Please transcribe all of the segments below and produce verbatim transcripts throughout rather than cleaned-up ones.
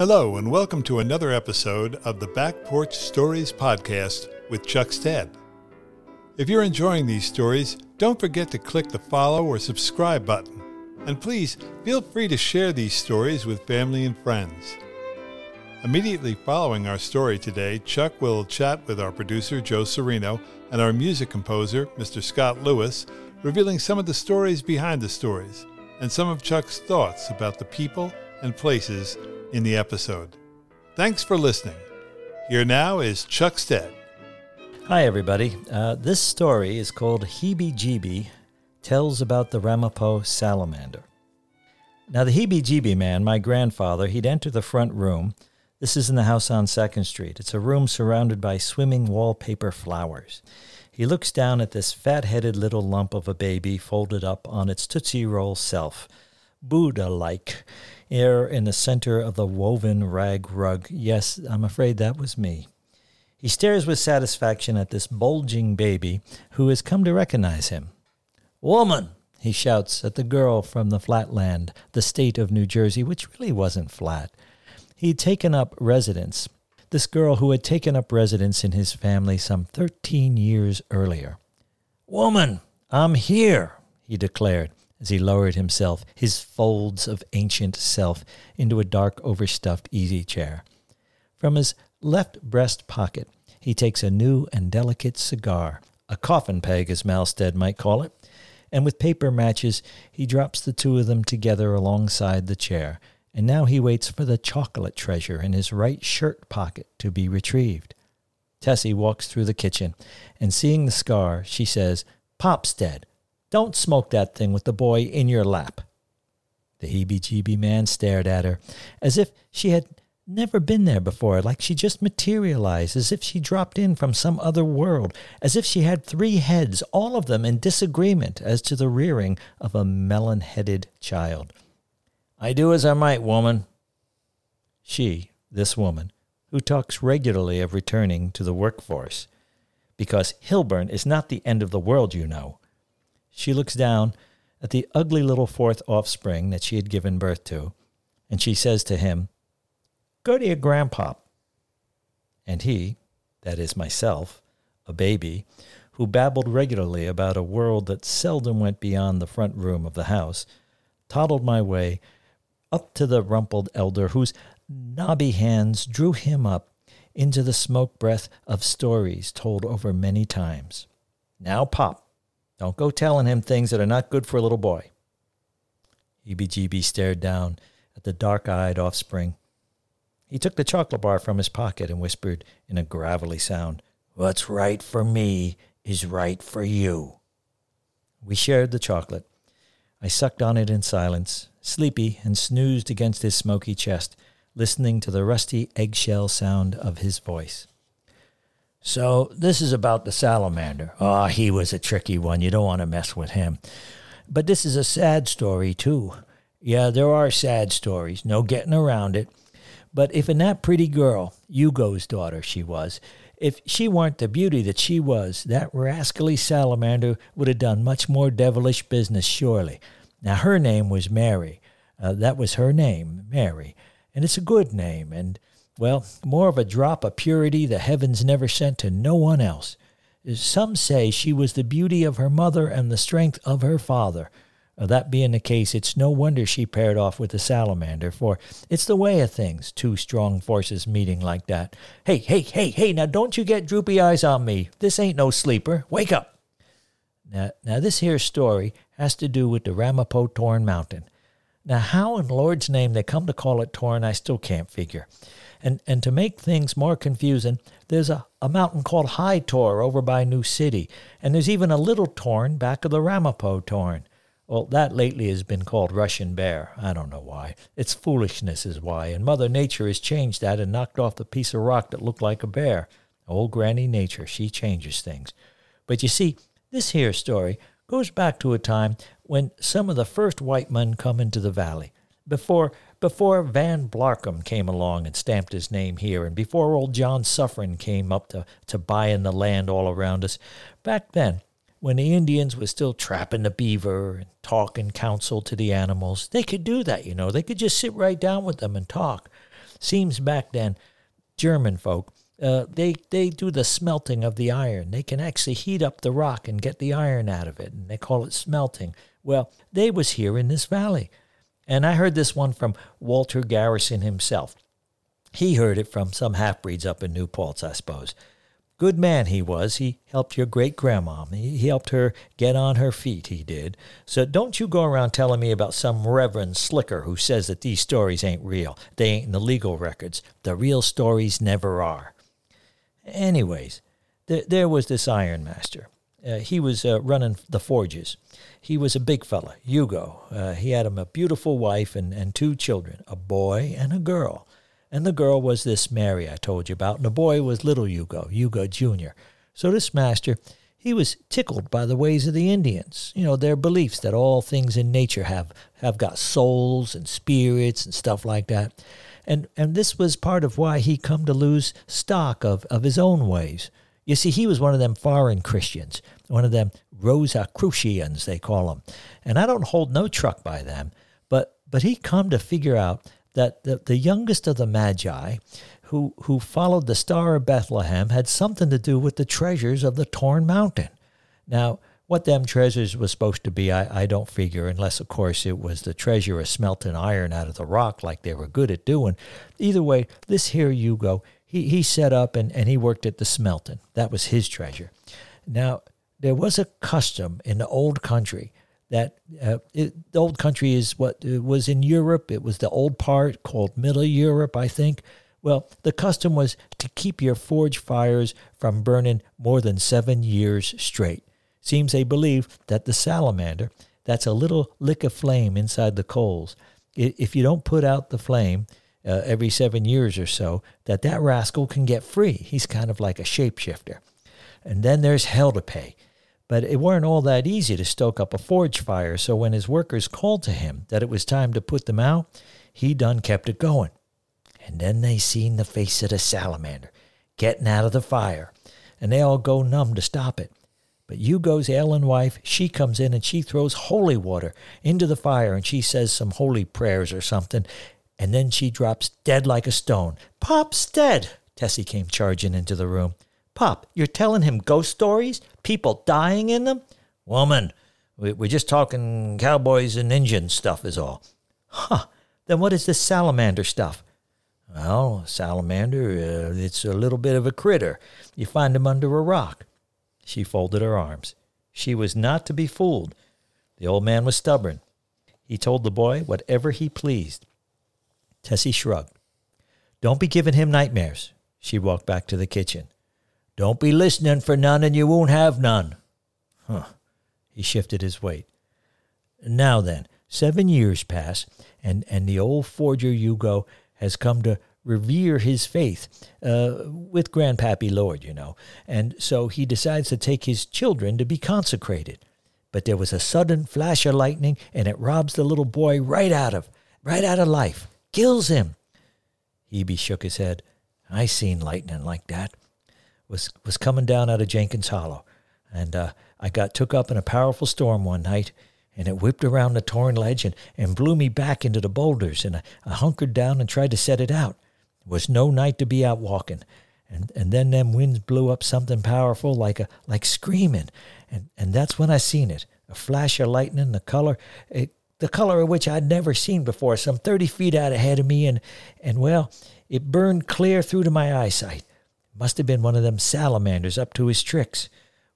Hello, and welcome to another episode of the Back Porch Stories podcast with Chuck Stead. If you're enjoying these stories, don't forget to click the follow or subscribe button. And please feel free to share these stories with family and friends. Immediately following our story today, Chuck will chat with our producer, Joe Serino, and our music composer, Mister Scott Lewis, revealing some of the stories behind the stories and some of Chuck's thoughts about the people and places in the episode. Thanks for listening. Here now is Chuck Stead. Hi, everybody. Uh, this story is called Heebie Jeebie Tells About the Ramapo Salamander. Now, the Heebie Jeebie man, my grandfather, he'd enter the front room. This is in the house on second street. It's a room surrounded by swimming wallpaper flowers. He looks down at this fat-headed little lump of a baby folded up on its Tootsie Roll self, Buddha-like, here in the center of the woven rag rug. Yes, I'm afraid that was me. He stares with satisfaction at this bulging baby who has come to recognize him. "Woman!" he shouts at the girl from the flatland, the state of New Jersey, which really wasn't flat. He'd taken up residence, this girl who had taken up residence in his family some thirteen years earlier. "Woman, I'm here," he declared as he lowered himself, his folds of ancient self, into a dark, overstuffed easy chair. From his left breast pocket, he takes a new and delicate cigar, a coffin peg, as Malstead might call it, and with paper matches, he drops the two of them together alongside the chair, and now he waits for the chocolate treasure in his right shirt pocket to be retrieved. Tessie walks through the kitchen, and seeing the scar, she says, "Pop Stead, don't smoke that thing with the boy in your lap." The Heebie-Jeebie man stared at her, as if she had never been there before, like she just materialized, as if she dropped in from some other world, as if she had three heads, all of them in disagreement as to the rearing of a melon-headed child. "I do as I might, woman." She, this woman, who talks regularly of returning to the workforce, because Hilburn is not the end of the world, you know. She looks down at the ugly little fourth offspring that she had given birth to, and she says to him, "Go to your grandpop." And he, that is myself, a baby, who babbled regularly about a world that seldom went beyond the front room of the house, toddled my way up to the rumpled elder whose knobby hands drew him up into the smoke breath of stories told over many times. "Now, Pop, don't go telling him things that are not good for a little boy." Heebie-Jeebie stared down at the dark-eyed offspring. He took the chocolate bar from his pocket and whispered in a gravelly sound, "What's right for me is right for you." We shared the chocolate. I sucked on it in silence, sleepy, and snoozed against his smoky chest, listening to the rusty eggshell sound of his voice. "So this is about the salamander. Ah, oh, he was a tricky one. You don't want to mess with him. But this is a sad story, too. Yeah, there are sad stories. No getting around it. But if in that pretty girl, Hugo's daughter she was, if she weren't the beauty that she was, that rascally salamander would have done much more devilish business, surely. Now, her name was Mary. Uh, that was her name, Mary. And it's a good name, and, well, more of a drop of purity the heavens never sent to no one else. Some say she was the beauty of her mother and the strength of her father. That being the case, it's no wonder she paired off with the salamander, for it's the way of things, two strong forces meeting like that. Hey, hey, hey, hey, now don't you get droopy eyes on me. This ain't no sleeper. Wake up." Now, now this here story has to do with the Ramapo Torn Mountain. Now, how in Lord's name they come to call it Torn, I still can't figure. And and to make things more confusing, there's a, a mountain called High Tor over by New City, and there's even a little Torn back of the Ramapo Torn. Well, that lately has been called Russian Bear. I don't know why. It's foolishness is why, and Mother Nature has changed that and knocked off the piece of rock that looked like a bear. Old Granny Nature, she changes things. But you see, this here story goes back to a time when some of the first white men come into the valley, before before Van Blarcom came along and stamped his name here, and before old John Suffren came up to, to buy in the land all around us. Back then, when the Indians were still trapping the beaver and talking counsel to the animals, they could do that, you know. They could just sit right down with them and talk. seems back then, German folk, uh, they, they do the smelting of the iron. They can actually heat up the rock and get the iron out of it, and they call it smelting. Well, they was here in this valley. And I heard this one from Walter Garrison himself. He heard it from some half-breeds up in New Paltz, I suppose. Good man he was. He helped your great-grandma. He helped her get on her feet, he did. So don't you go around telling me about some reverend slicker who says that these stories ain't real. They ain't in the legal records. The real stories never are. Anyways, there, there was this ironmaster. Uh, he was uh, running the forges. He was a big fella, Hugo. Uh, he had him a beautiful wife and, and two children, a boy and a girl. And the girl was this Mary I told you about, and the boy was little Hugo, Hugo Junior So this master, he was tickled by the ways of the Indians, you know, their beliefs that all things in nature have, have got souls and spirits and stuff like that. And and this was part of why he come to lose stock of, of his own ways. You see, he was one of them foreign Christians, one of them Rosacrucians, they call them. And I don't hold no truck by them, but but he come to figure out that the, the youngest of the Magi, who, who followed the Star of Bethlehem, had something to do with the treasures of the Torn Mountain. Now, what them treasures was supposed to be, I, I don't figure, unless, of course, it was the treasure of smelting iron out of the rock like they were good at doing. Either way, this here Hugo, he, he set up and, and he worked at the smelting. That was his treasure. Now, there was a custom in the old country that uh, it, the old country is what it was in Europe. It was the old part called Middle Europe, I think. Well, the custom was to keep your forge fires from burning more than seven years straight. Seems they believe that the salamander, that's a little lick of flame inside the coals. If you don't put out the flame uh, every seven years or so, that that rascal can get free. He's kind of like a shapeshifter. And then there's hell to pay. But it weren't all that easy to stoke up a forge fire, so when his workers called to him that it was time to put them out, he done kept it going. And then they seen the face of the salamander getting out of the fire, and they all go numb to stop it. But Hugo's ailing wife, she comes in and she throws holy water into the fire, and she says some holy prayers or something, and then she drops dead like a stone. Pop Stead! Tessie came charging into the room. Pop, you're telling him ghost stories? People dying in them? Woman, we're just talking cowboys and Indian stuff is all. Huh, then what is this salamander stuff? Well, salamander, uh, it's a little bit of a critter. You find him under a rock. She folded her arms. She was not to be fooled. The old man was stubborn. He told the boy whatever he pleased. Tessie shrugged. Don't be giving him nightmares. She walked back to the kitchen. Don't be listening for none and you won't have none. Huh. He shifted his weight. Now then, seven years pass, and, and the old forger Hugo has come to revere his faith uh, with Grandpappy Lord, you know. And so he decides to take his children to be consecrated. But there was a sudden flash of lightning, and it robs the little boy right out of, right out of life. Kills him. Heebie shook his head. I seen lightning like that. was was coming down out of Jenkins Hollow, and uh, I got took up in a powerful storm one night, and it whipped around the torn ledge and, and blew me back into the boulders, and I, I hunkered down and tried to set it out. It was no night to be out walking, and and then them winds blew up something powerful like a like screaming, and, and that's when I seen it, a flash of lightning, the color, it, the color of which I'd never seen before, some thirty feet out ahead of me, and, and well, it burned clear through to my eyesight. Must have been one of them salamanders up to his tricks.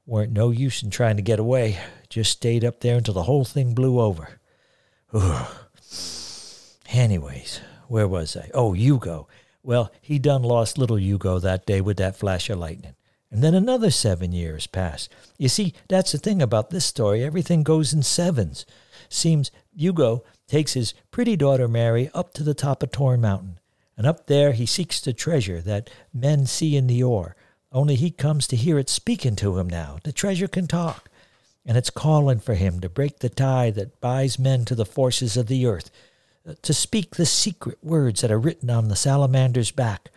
Weren't no use in trying to get away. Just stayed up there until the whole thing blew over. Ooh. Anyways, where was I? Oh, Hugo. Well, he done lost little Hugo that day with that flash of lightning. And then another seven years passed. You see, that's the thing about this story. Everything goes in sevens. Seems Hugo takes his pretty daughter Mary up to the top of Torn Mountain. And up there he seeks the treasure that men see in the ore. Only he comes to hear it speaking to him now. The treasure can talk. And it's calling for him to break the tie that binds men to the forces of the earth. To speak the secret words that are written on the salamander's back.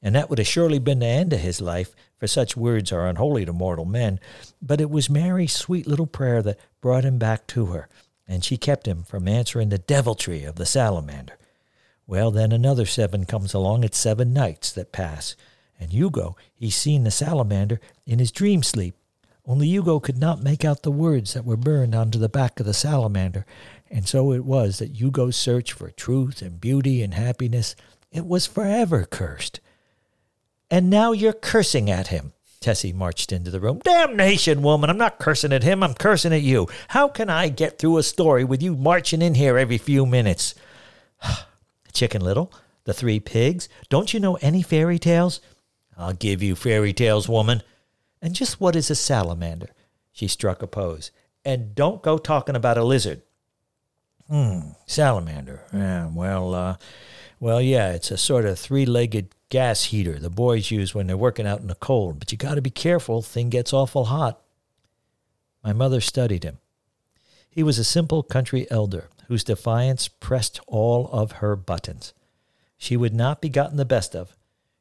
And that would have surely been the end of his life, for such words are unholy to mortal men. But it was Mary's sweet little prayer that brought him back to her. And she kept him from answering the deviltry of the salamander. Well, then another seven comes along. It's seven nights that pass. And Hugo, he's seen the salamander in his dream sleep. Only Hugo could not make out the words that were burned onto the back of the salamander. And so it was that Hugo's search for truth and beauty and happiness, it was forever cursed. And now you're cursing at him. Tessie marched into the room. Damnation, woman, I'm not cursing at him, I'm cursing at you. How can I get through a story with you marching in here every few minutes? Chicken Little, the three pigs, don't you know any fairy tales? I'll give you fairy tales, woman. And just what is a salamander? She struck a pose. And don't go talking about a lizard. Hmm, salamander. Yeah, well, uh, well, yeah, it's a sort of three-legged gas heater the boys use when they're working out in the cold. But you got to be careful. Thing gets awful hot. My mother studied him. He was a simple country elder whose defiance pressed all of her buttons. She would not be gotten the best of.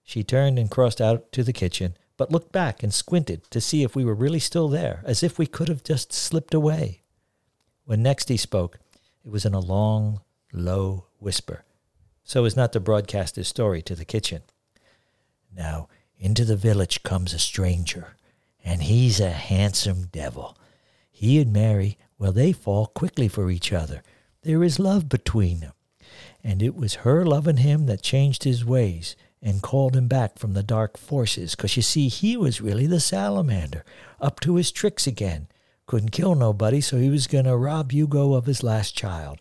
She turned and crossed out to the kitchen, but looked back and squinted to see if we were really still there, as if we could have just slipped away. When next he spoke, it was in a long, low whisper, so as not to broadcast his story to the kitchen. Now, into the village comes a stranger, and he's a handsome devil. He and Mary, well, they fall quickly for each other. There is love between them. And it was her loving him that changed his ways and called him back from the dark forces, because, you see, he was really the salamander, up to his tricks again. Couldn't kill nobody, so he was going to rob Hugo of his last child.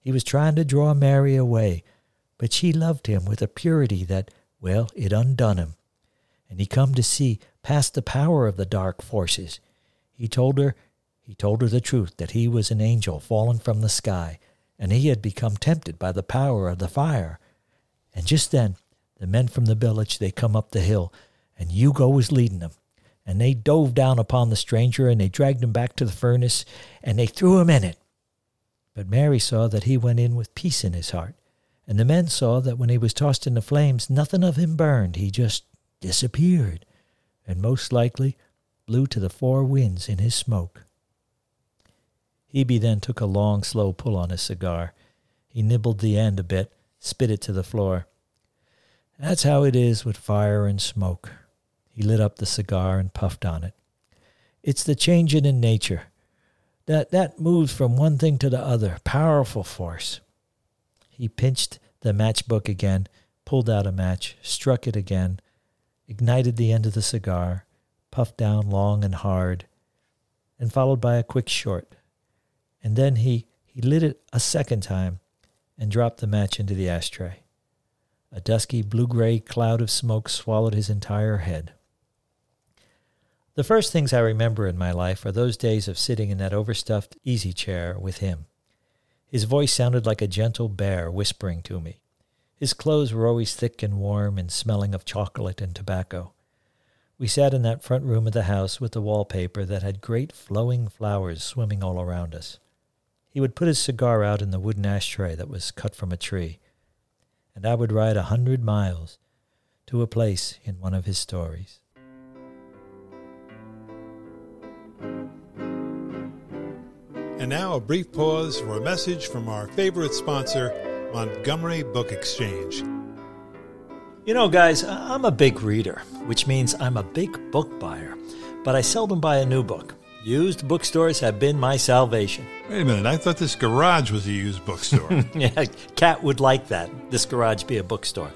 He was trying to draw Mary away, but she loved him with a purity that, well, it undone him, and he come to see past the power of the dark forces. He told her, he told her the truth, that he was an angel fallen from the sky, and he had become tempted by the power of the fire. And just then, the men from the village, they come up the hill, and Hugo was leading them, and they dove down upon the stranger, and they dragged him back to the furnace, and they threw him in it. But Mary saw that he went in with peace in his heart. And the men saw that when he was tossed in the flames, nothing of him burned. He just disappeared, and most likely blew to the four winds in his smoke. Hebe then took a long, slow pull on his cigar. He nibbled the end a bit, spit it to the floor. That's how it is with fire and smoke. He lit up the cigar and puffed on it. It's the changing in nature. That, that moves from one thing to the other. Powerful force. He pinched the matchbook again, pulled out a match, struck it again, ignited the end of the cigar, puffed down long and hard, and followed by a quick short. And then he, he lit it a second time and dropped the match into the ashtray. A dusky blue-gray cloud of smoke swallowed his entire head. The first things I remember in my life are those days of sitting in that overstuffed easy chair with him. His voice sounded like a gentle bear whispering to me. His clothes were always thick and warm and smelling of chocolate and tobacco. We sat in that front room of the house with the wallpaper that had great flowing flowers swimming all around us. He would put his cigar out in the wooden ashtray that was cut from a tree, and I would ride a hundred miles to a place in one of his stories. And now a brief pause for a message from our favorite sponsor, Montgomery Book Exchange. You know, guys, I'm a big reader, which means I'm a big book buyer, but I seldom buy a new book. Used bookstores have been my salvation. Wait a minute, I thought this garage was a used bookstore. Yeah, Cat would like that, this garage be a bookstore.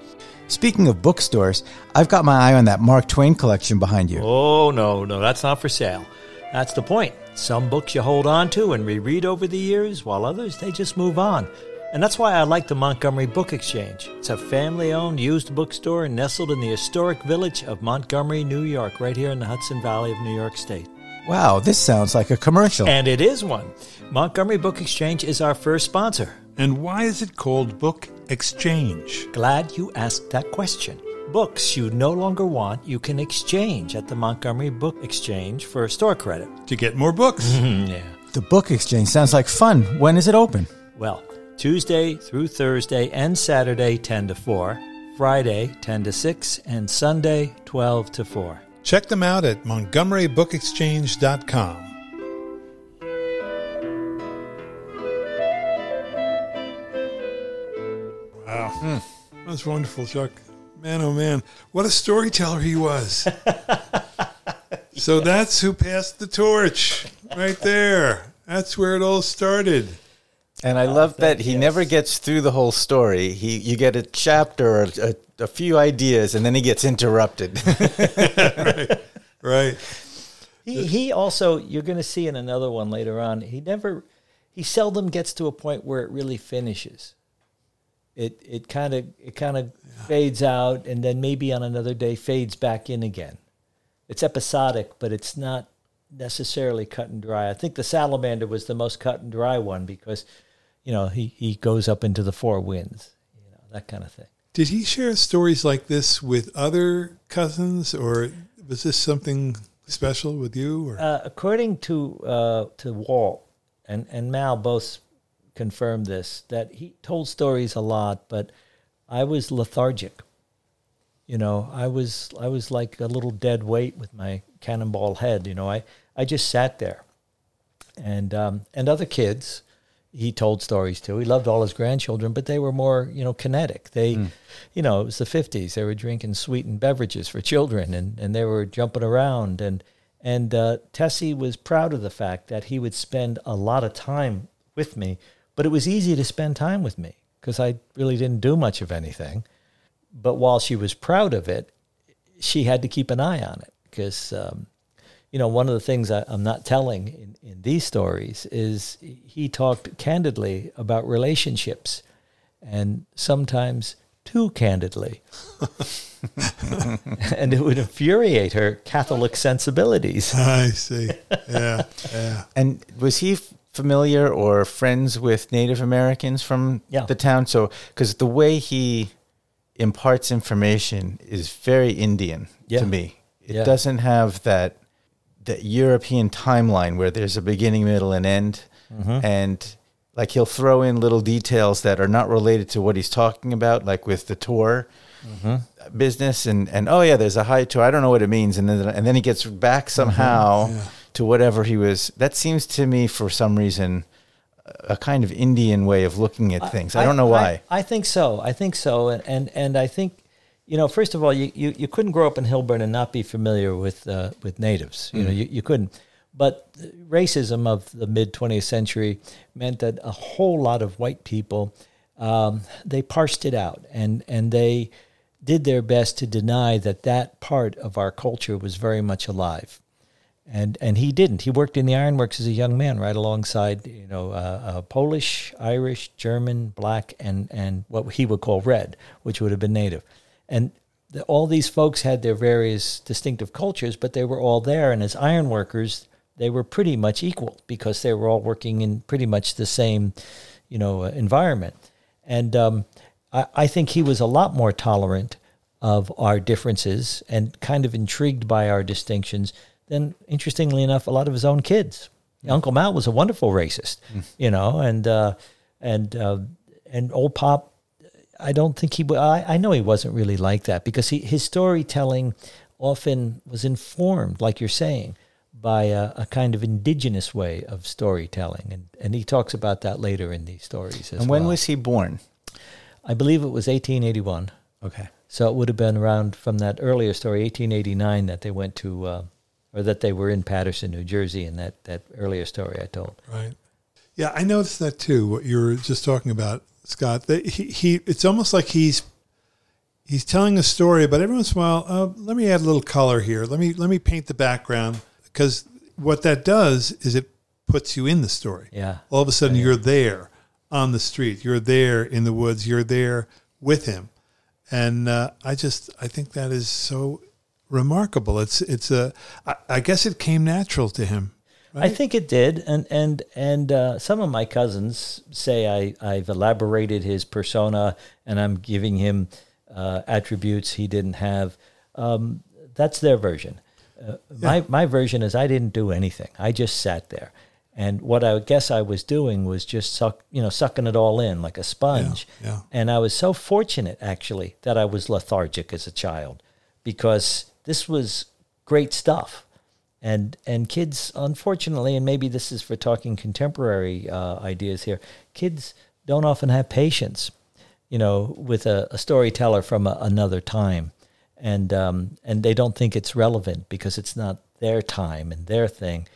Speaking of bookstores, I've got my eye on that Mark Twain collection behind you. Oh, no, no, that's not for sale. That's the point. Some books you hold on to and reread over the years, while others, they just move on. And that's why I like the Montgomery Book Exchange. It's a family-owned used bookstore nestled in the historic village of Montgomery, New York, right here in the Hudson Valley of New York State. Wow, this sounds like a commercial. And it is one. Montgomery Book Exchange is our first sponsor. And why is it called Book Exchange? Glad you asked that question. Books you no longer want, you can exchange at the Montgomery Book Exchange for store credit. To get more books. Yeah. The Book Exchange sounds like fun. When is it open? Well, Tuesday through Thursday and Saturday ten to four, Friday ten to six, and Sunday twelve to four. Check them out at montgomery book exchange dot com. Wow. Yeah. Mm. That's wonderful, Chuck. Man, oh, man. What a storyteller he was. So yes. That's who passed the torch right there. That's where it all started. And I oh, love that, that he yes. never gets through the whole story. He, you get a chapter, or a, a few ideas, and then he gets interrupted. right, right. He, he also, you're going to see in another one later on, he never, he seldom gets to a point where it really finishes. It it kind of it kind of yeah. fades out, and then maybe on another day fades back in again. It's episodic, but it's not necessarily cut and dry. I think the salamander was the most cut and dry one because, you know, he, he goes up into the four winds, you know, that kind of thing. Did he share stories like this with other cousins, or was this something special with you? Or? Uh, according to uh, to Walt and, and Mal both confirmed this, that he told stories a lot, but I was lethargic. You know, I was I was like a little dead weight with my cannonball head. You know, I, I just sat there. And um, and other kids, he told stories to. He loved all his grandchildren, but they were more, you know, kinetic. They, mm. you know, it was the fifties. They were drinking sweetened beverages for children, and, and they were jumping around. And, and uh, Tessie was proud of the fact that he would spend a lot of time with me, but it was easy to spend time with me because I really didn't do much of anything. But while she was proud of it, she had to keep an eye on it because, um, you know, one of the things I, I'm not telling in, in these stories is he talked candidly about relationships, and sometimes too candidly. And it would infuriate her Catholic sensibilities. I see. Yeah, yeah. And was he f- familiar or friends with Native Americans from yeah. the town? So, because the way he imparts information is very Indian yeah. to me. It yeah. doesn't have that... the European timeline where there's a beginning, middle, and end. Mm-hmm. And like he'll throw in little details that are not related to what he's talking about, like with the tour mm-hmm. business and, and, oh yeah, there's a high tour. I don't know what it means. And then, and then he gets back somehow mm-hmm. yeah. to whatever he was. That seems to me for some reason, a kind of Indian way of looking at things. I, I don't know why. I, I think so. I think so. And, and, and I think, you know, first of all, you, you, you couldn't grow up in Hilburn and not be familiar with uh, with natives. You mm-hmm. know, you, you couldn't. But racism of the mid-twentieth century meant that a whole lot of white people, um, they parsed it out. And, and they did their best to deny that that part of our culture was very much alive. And and he didn't. He worked in the ironworks as a young man, right alongside, you know, uh, uh, Polish, Irish, German, black, and, and what he would call red, which would have been native. And the, all these folks had their various distinctive cultures, but they were all there. And as iron workers, they were pretty much equal because they were all working in pretty much the same, you know, uh, environment. And um, I, I think he was a lot more tolerant of our differences and kind of intrigued by our distinctions than, interestingly enough, a lot of his own kids. Mm. Uncle Mal was a wonderful racist, mm. you know, and uh, and uh, and old Pop. I don't think he would. I, I know he wasn't really like that because he, his storytelling often was informed, like you're saying, by a, a kind of indigenous way of storytelling. And, and he talks about that later in these stories as well. And when well. was he born? I believe it was eighteen eighty-one. Okay. So it would have been around from that earlier story, eighteen eighty-nine, that they went to, uh, or that they were in Paterson, New Jersey, in that, that earlier story I told. Right. Yeah, I noticed that too, what you were just talking about, Scott. That he, he it's almost like he's he's telling a story, but every once in a while, uh, let me add a little color here. Let me let me paint the background, because what that does is it puts you in the story. Yeah. All of a sudden, yeah. you're there on the street. You're there in the woods. You're there with him, and uh, I just I think that is so remarkable. It's it's a I, I guess it came natural to him. Right? I think it did, and and and uh, some of my cousins say I, I've elaborated his persona, and I'm giving him uh, attributes he didn't have. Um, that's their version. Uh, yeah. My my version is I didn't do anything. I just sat there, and what I guess I was doing was just suck, you know, sucking it all in like a sponge. Yeah, yeah. And I was so fortunate actually that I was lethargic as a child, because this was great stuff. And and kids, unfortunately, and maybe this is for talking contemporary uh, ideas here, kids don't often have patience. you know, with a, a storyteller from a, another time. And um, and they don't think it's relevant because it's not their time and their thing.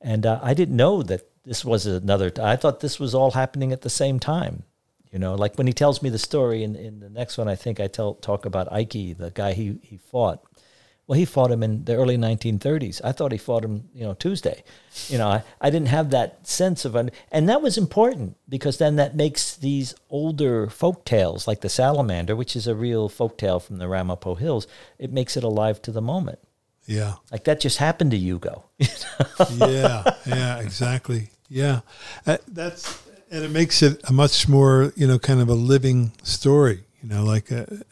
And uh, I didn't know that this was another. T- I thought this was all happening at the same time. You know, like when he tells me the story in, in the next one, I think I tell talk about Ike, the guy he, he fought. Well, he fought him in the early nineteen thirties. I thought he fought him, you know, Tuesday. You know, I, I didn't have that sense of, and that was important because then that makes these older folk tales like the salamander, which is a real folk tale from the Ramapo Hills, it makes it alive to the moment. Yeah. Like that just happened to Hugo. You know? Yeah, yeah, exactly. Yeah. That's, and it makes it a much more, you know, kind of a living story, you know, like a,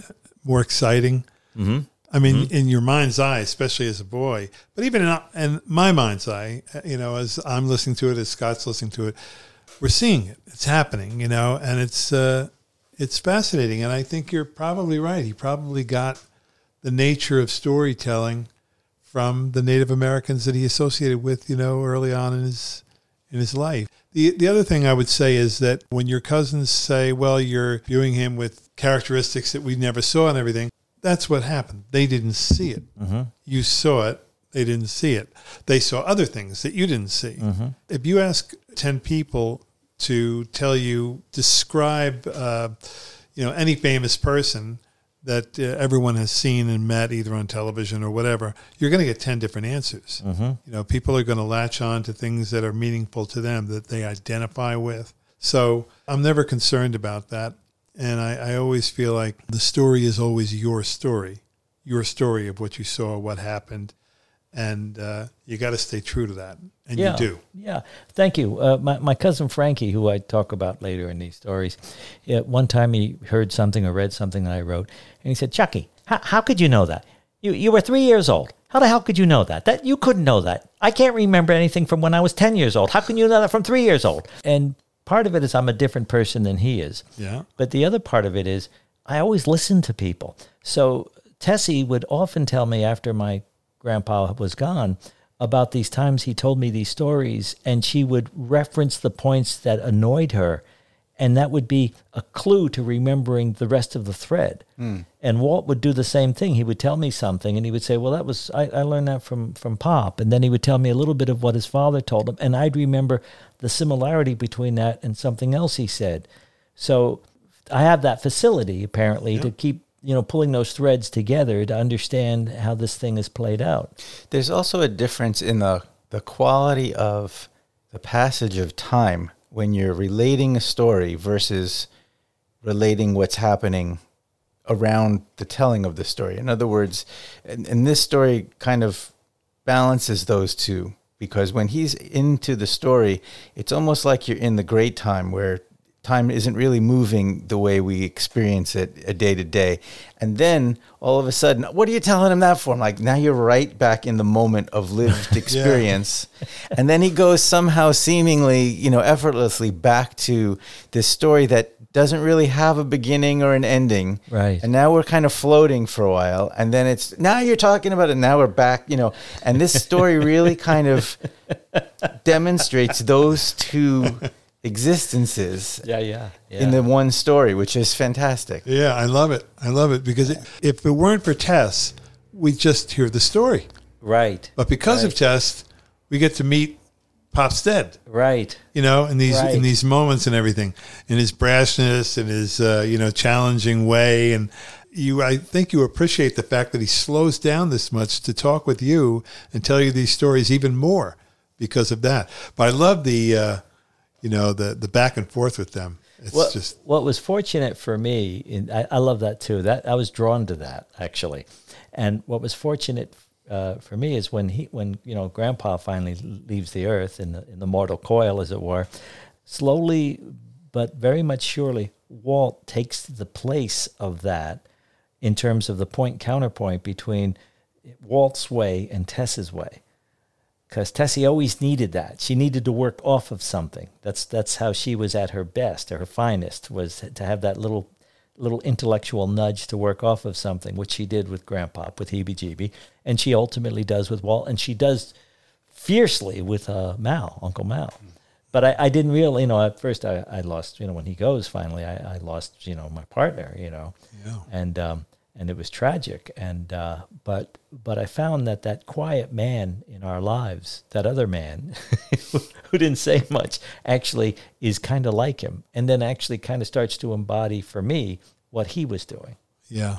more exciting. Mm-hmm. I mean, mm-hmm. in your mind's eye, especially as a boy, but even in, in my mind's eye, you know, as I'm listening to it, as Scott's listening to it, we're seeing it. It's happening, you know, and it's uh, it's fascinating. And I think you're probably right. He probably got the nature of storytelling from the Native Americans that he associated with, you know, early on in his in his life. The the other thing I would say is that when your cousins say, well, you're viewing him with characteristics that we never saw and everything, that's what happened. They didn't see it. Mm-hmm. You saw it. They didn't see it. They saw other things that you didn't see. Mm-hmm. If you ask ten people to tell you, describe, uh, you know, any famous person that uh, everyone has seen and met either on television or whatever, you're going to get ten different answers. Mm-hmm. You know, people are going to latch on to things that are meaningful to them, that they identify with. So I'm never concerned about that. And I, I always feel like the story is always your story, your story of what you saw, what happened. And uh, you got to stay true to that. And yeah, you do. Yeah. Thank you. Uh, my, my cousin Frankie, who I talk about later in these stories, yeah, one time he heard something or read something that I wrote. And he said, Chucky, how, how could you know that? You you were three years old. How the hell could you know that? That you couldn't know that. I can't remember anything from when I was ten years old. How can you know that from three years old? And part of it is I'm a different person than he is. Yeah. But the other part of it is I always listen to people. So Tessie would often tell me after my grandpa was gone about these times he told me these stories, and she would reference the points that annoyed her. And that would be a clue to remembering the rest of the thread. Mm. And Walt would do the same thing. He would tell me something, and he would say, well, that was, I, I learned that from, from Pop. And then he would tell me a little bit of what his father told him. And I'd remember the similarity between that and something else he said. So I have that facility, apparently, yeah. to keep, you know, pulling those threads together to understand how this thing is played out. There's also a difference in the the quality of the passage of time when you're relating a story versus relating what's happening around the telling of the story. In other words, and, and this story kind of balances those two, because when he's into the story, it's almost like you're in the great time where time isn't really moving the way we experience it a day to day. And then all of a sudden, what are you telling him that for? I'm like, now you're right back in the moment of lived experience. Yeah. And then he goes somehow seemingly, you know, effortlessly back to this story that doesn't really have a beginning or an ending. Right. And now we're kind of floating for a while. And then it's, now you're talking about it. Now we're back, you know, and this story really kind of demonstrates those two existences yeah, yeah, yeah. in the one story, which is fantastic. Yeah, I love it. I love it because it, if it weren't for Tess, we just hear the story. Right. But because right. of Tess, we get to meet Pop Stead. Right. You know, in these right. in these moments and everything, in his brashness and his uh, you know challenging way, and you, I think you appreciate the fact that he slows down this much to talk with you and tell you these stories even more because of that. But I love the. Uh, You know, the the back and forth with them. It's what, just what was fortunate for me. In, I, I love that too. That I was drawn to that actually. And what was fortunate uh, for me is when he, when you know, Grandpa finally leaves the earth in the in the mortal coil, as it were, slowly but very much surely, Walt takes the place of that in terms of the point counterpoint between Walt's way and Tess's way. Because Tessie always needed that. She needed to work off of something. That's that's how she was at her best, or her finest, was to have that little little intellectual nudge to work off of something, which she did with Grandpa, with Heebie Jeebie, and she ultimately does with Walt, and she does fiercely with uh, Mal, Uncle Mal. But I, I didn't really, you know, at first I, I lost, you know, when he goes, finally, I, I lost, you know, my partner, you know, yeah. and um, and it was tragic. And uh, but but I found that that quiet man in our lives, that other man who didn't say much, actually is kind of like him, and then actually kind of starts to embody for me what he was doing. Yeah,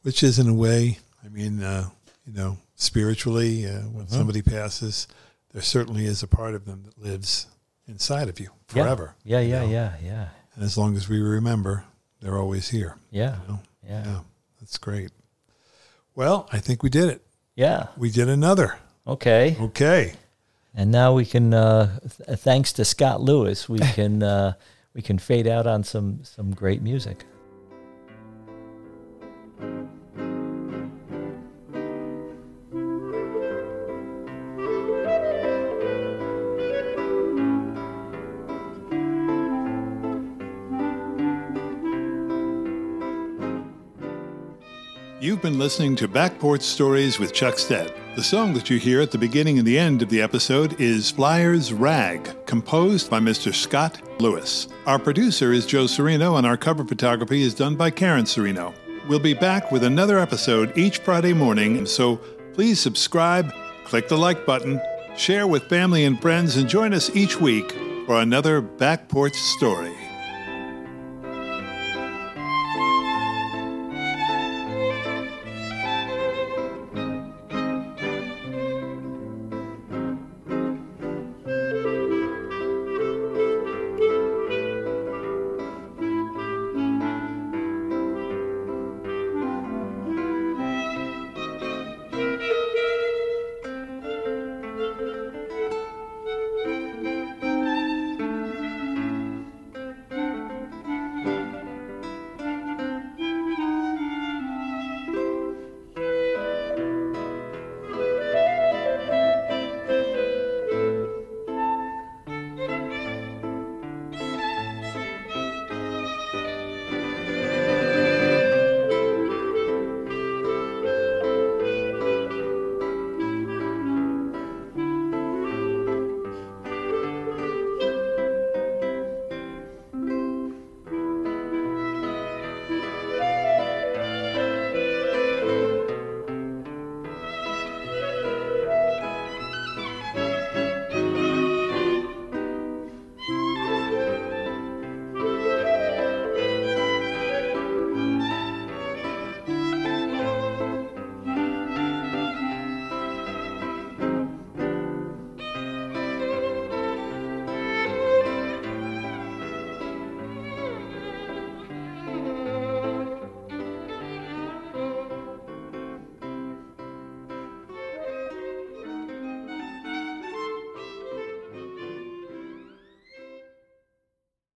which is in a way, I mean, uh, you know, spiritually, uh, when mm-hmm. somebody passes, there certainly is a part of them that lives inside of you forever. Yeah, yeah, yeah, yeah, yeah. And as long as we remember, they're always here. Yeah, you know? yeah. yeah. That's great. Well, I think we did it. Yeah. We did another. Okay. Okay. And now we can, uh, th- thanks to Scott Lewis, we can uh, we can fade out on some, some great music. You've been listening to Back Porch Stories with Chuck Stead. The song that you hear at the beginning and the end of the episode is Flyer's Rag, composed by Mister Scott Lewis. Our producer is Joe Serino, and our cover photography is done by Karen Serino. We'll be back with another episode each Friday morning, so please subscribe, click the like button, share with family and friends, and join us each week for another Back Porch Story.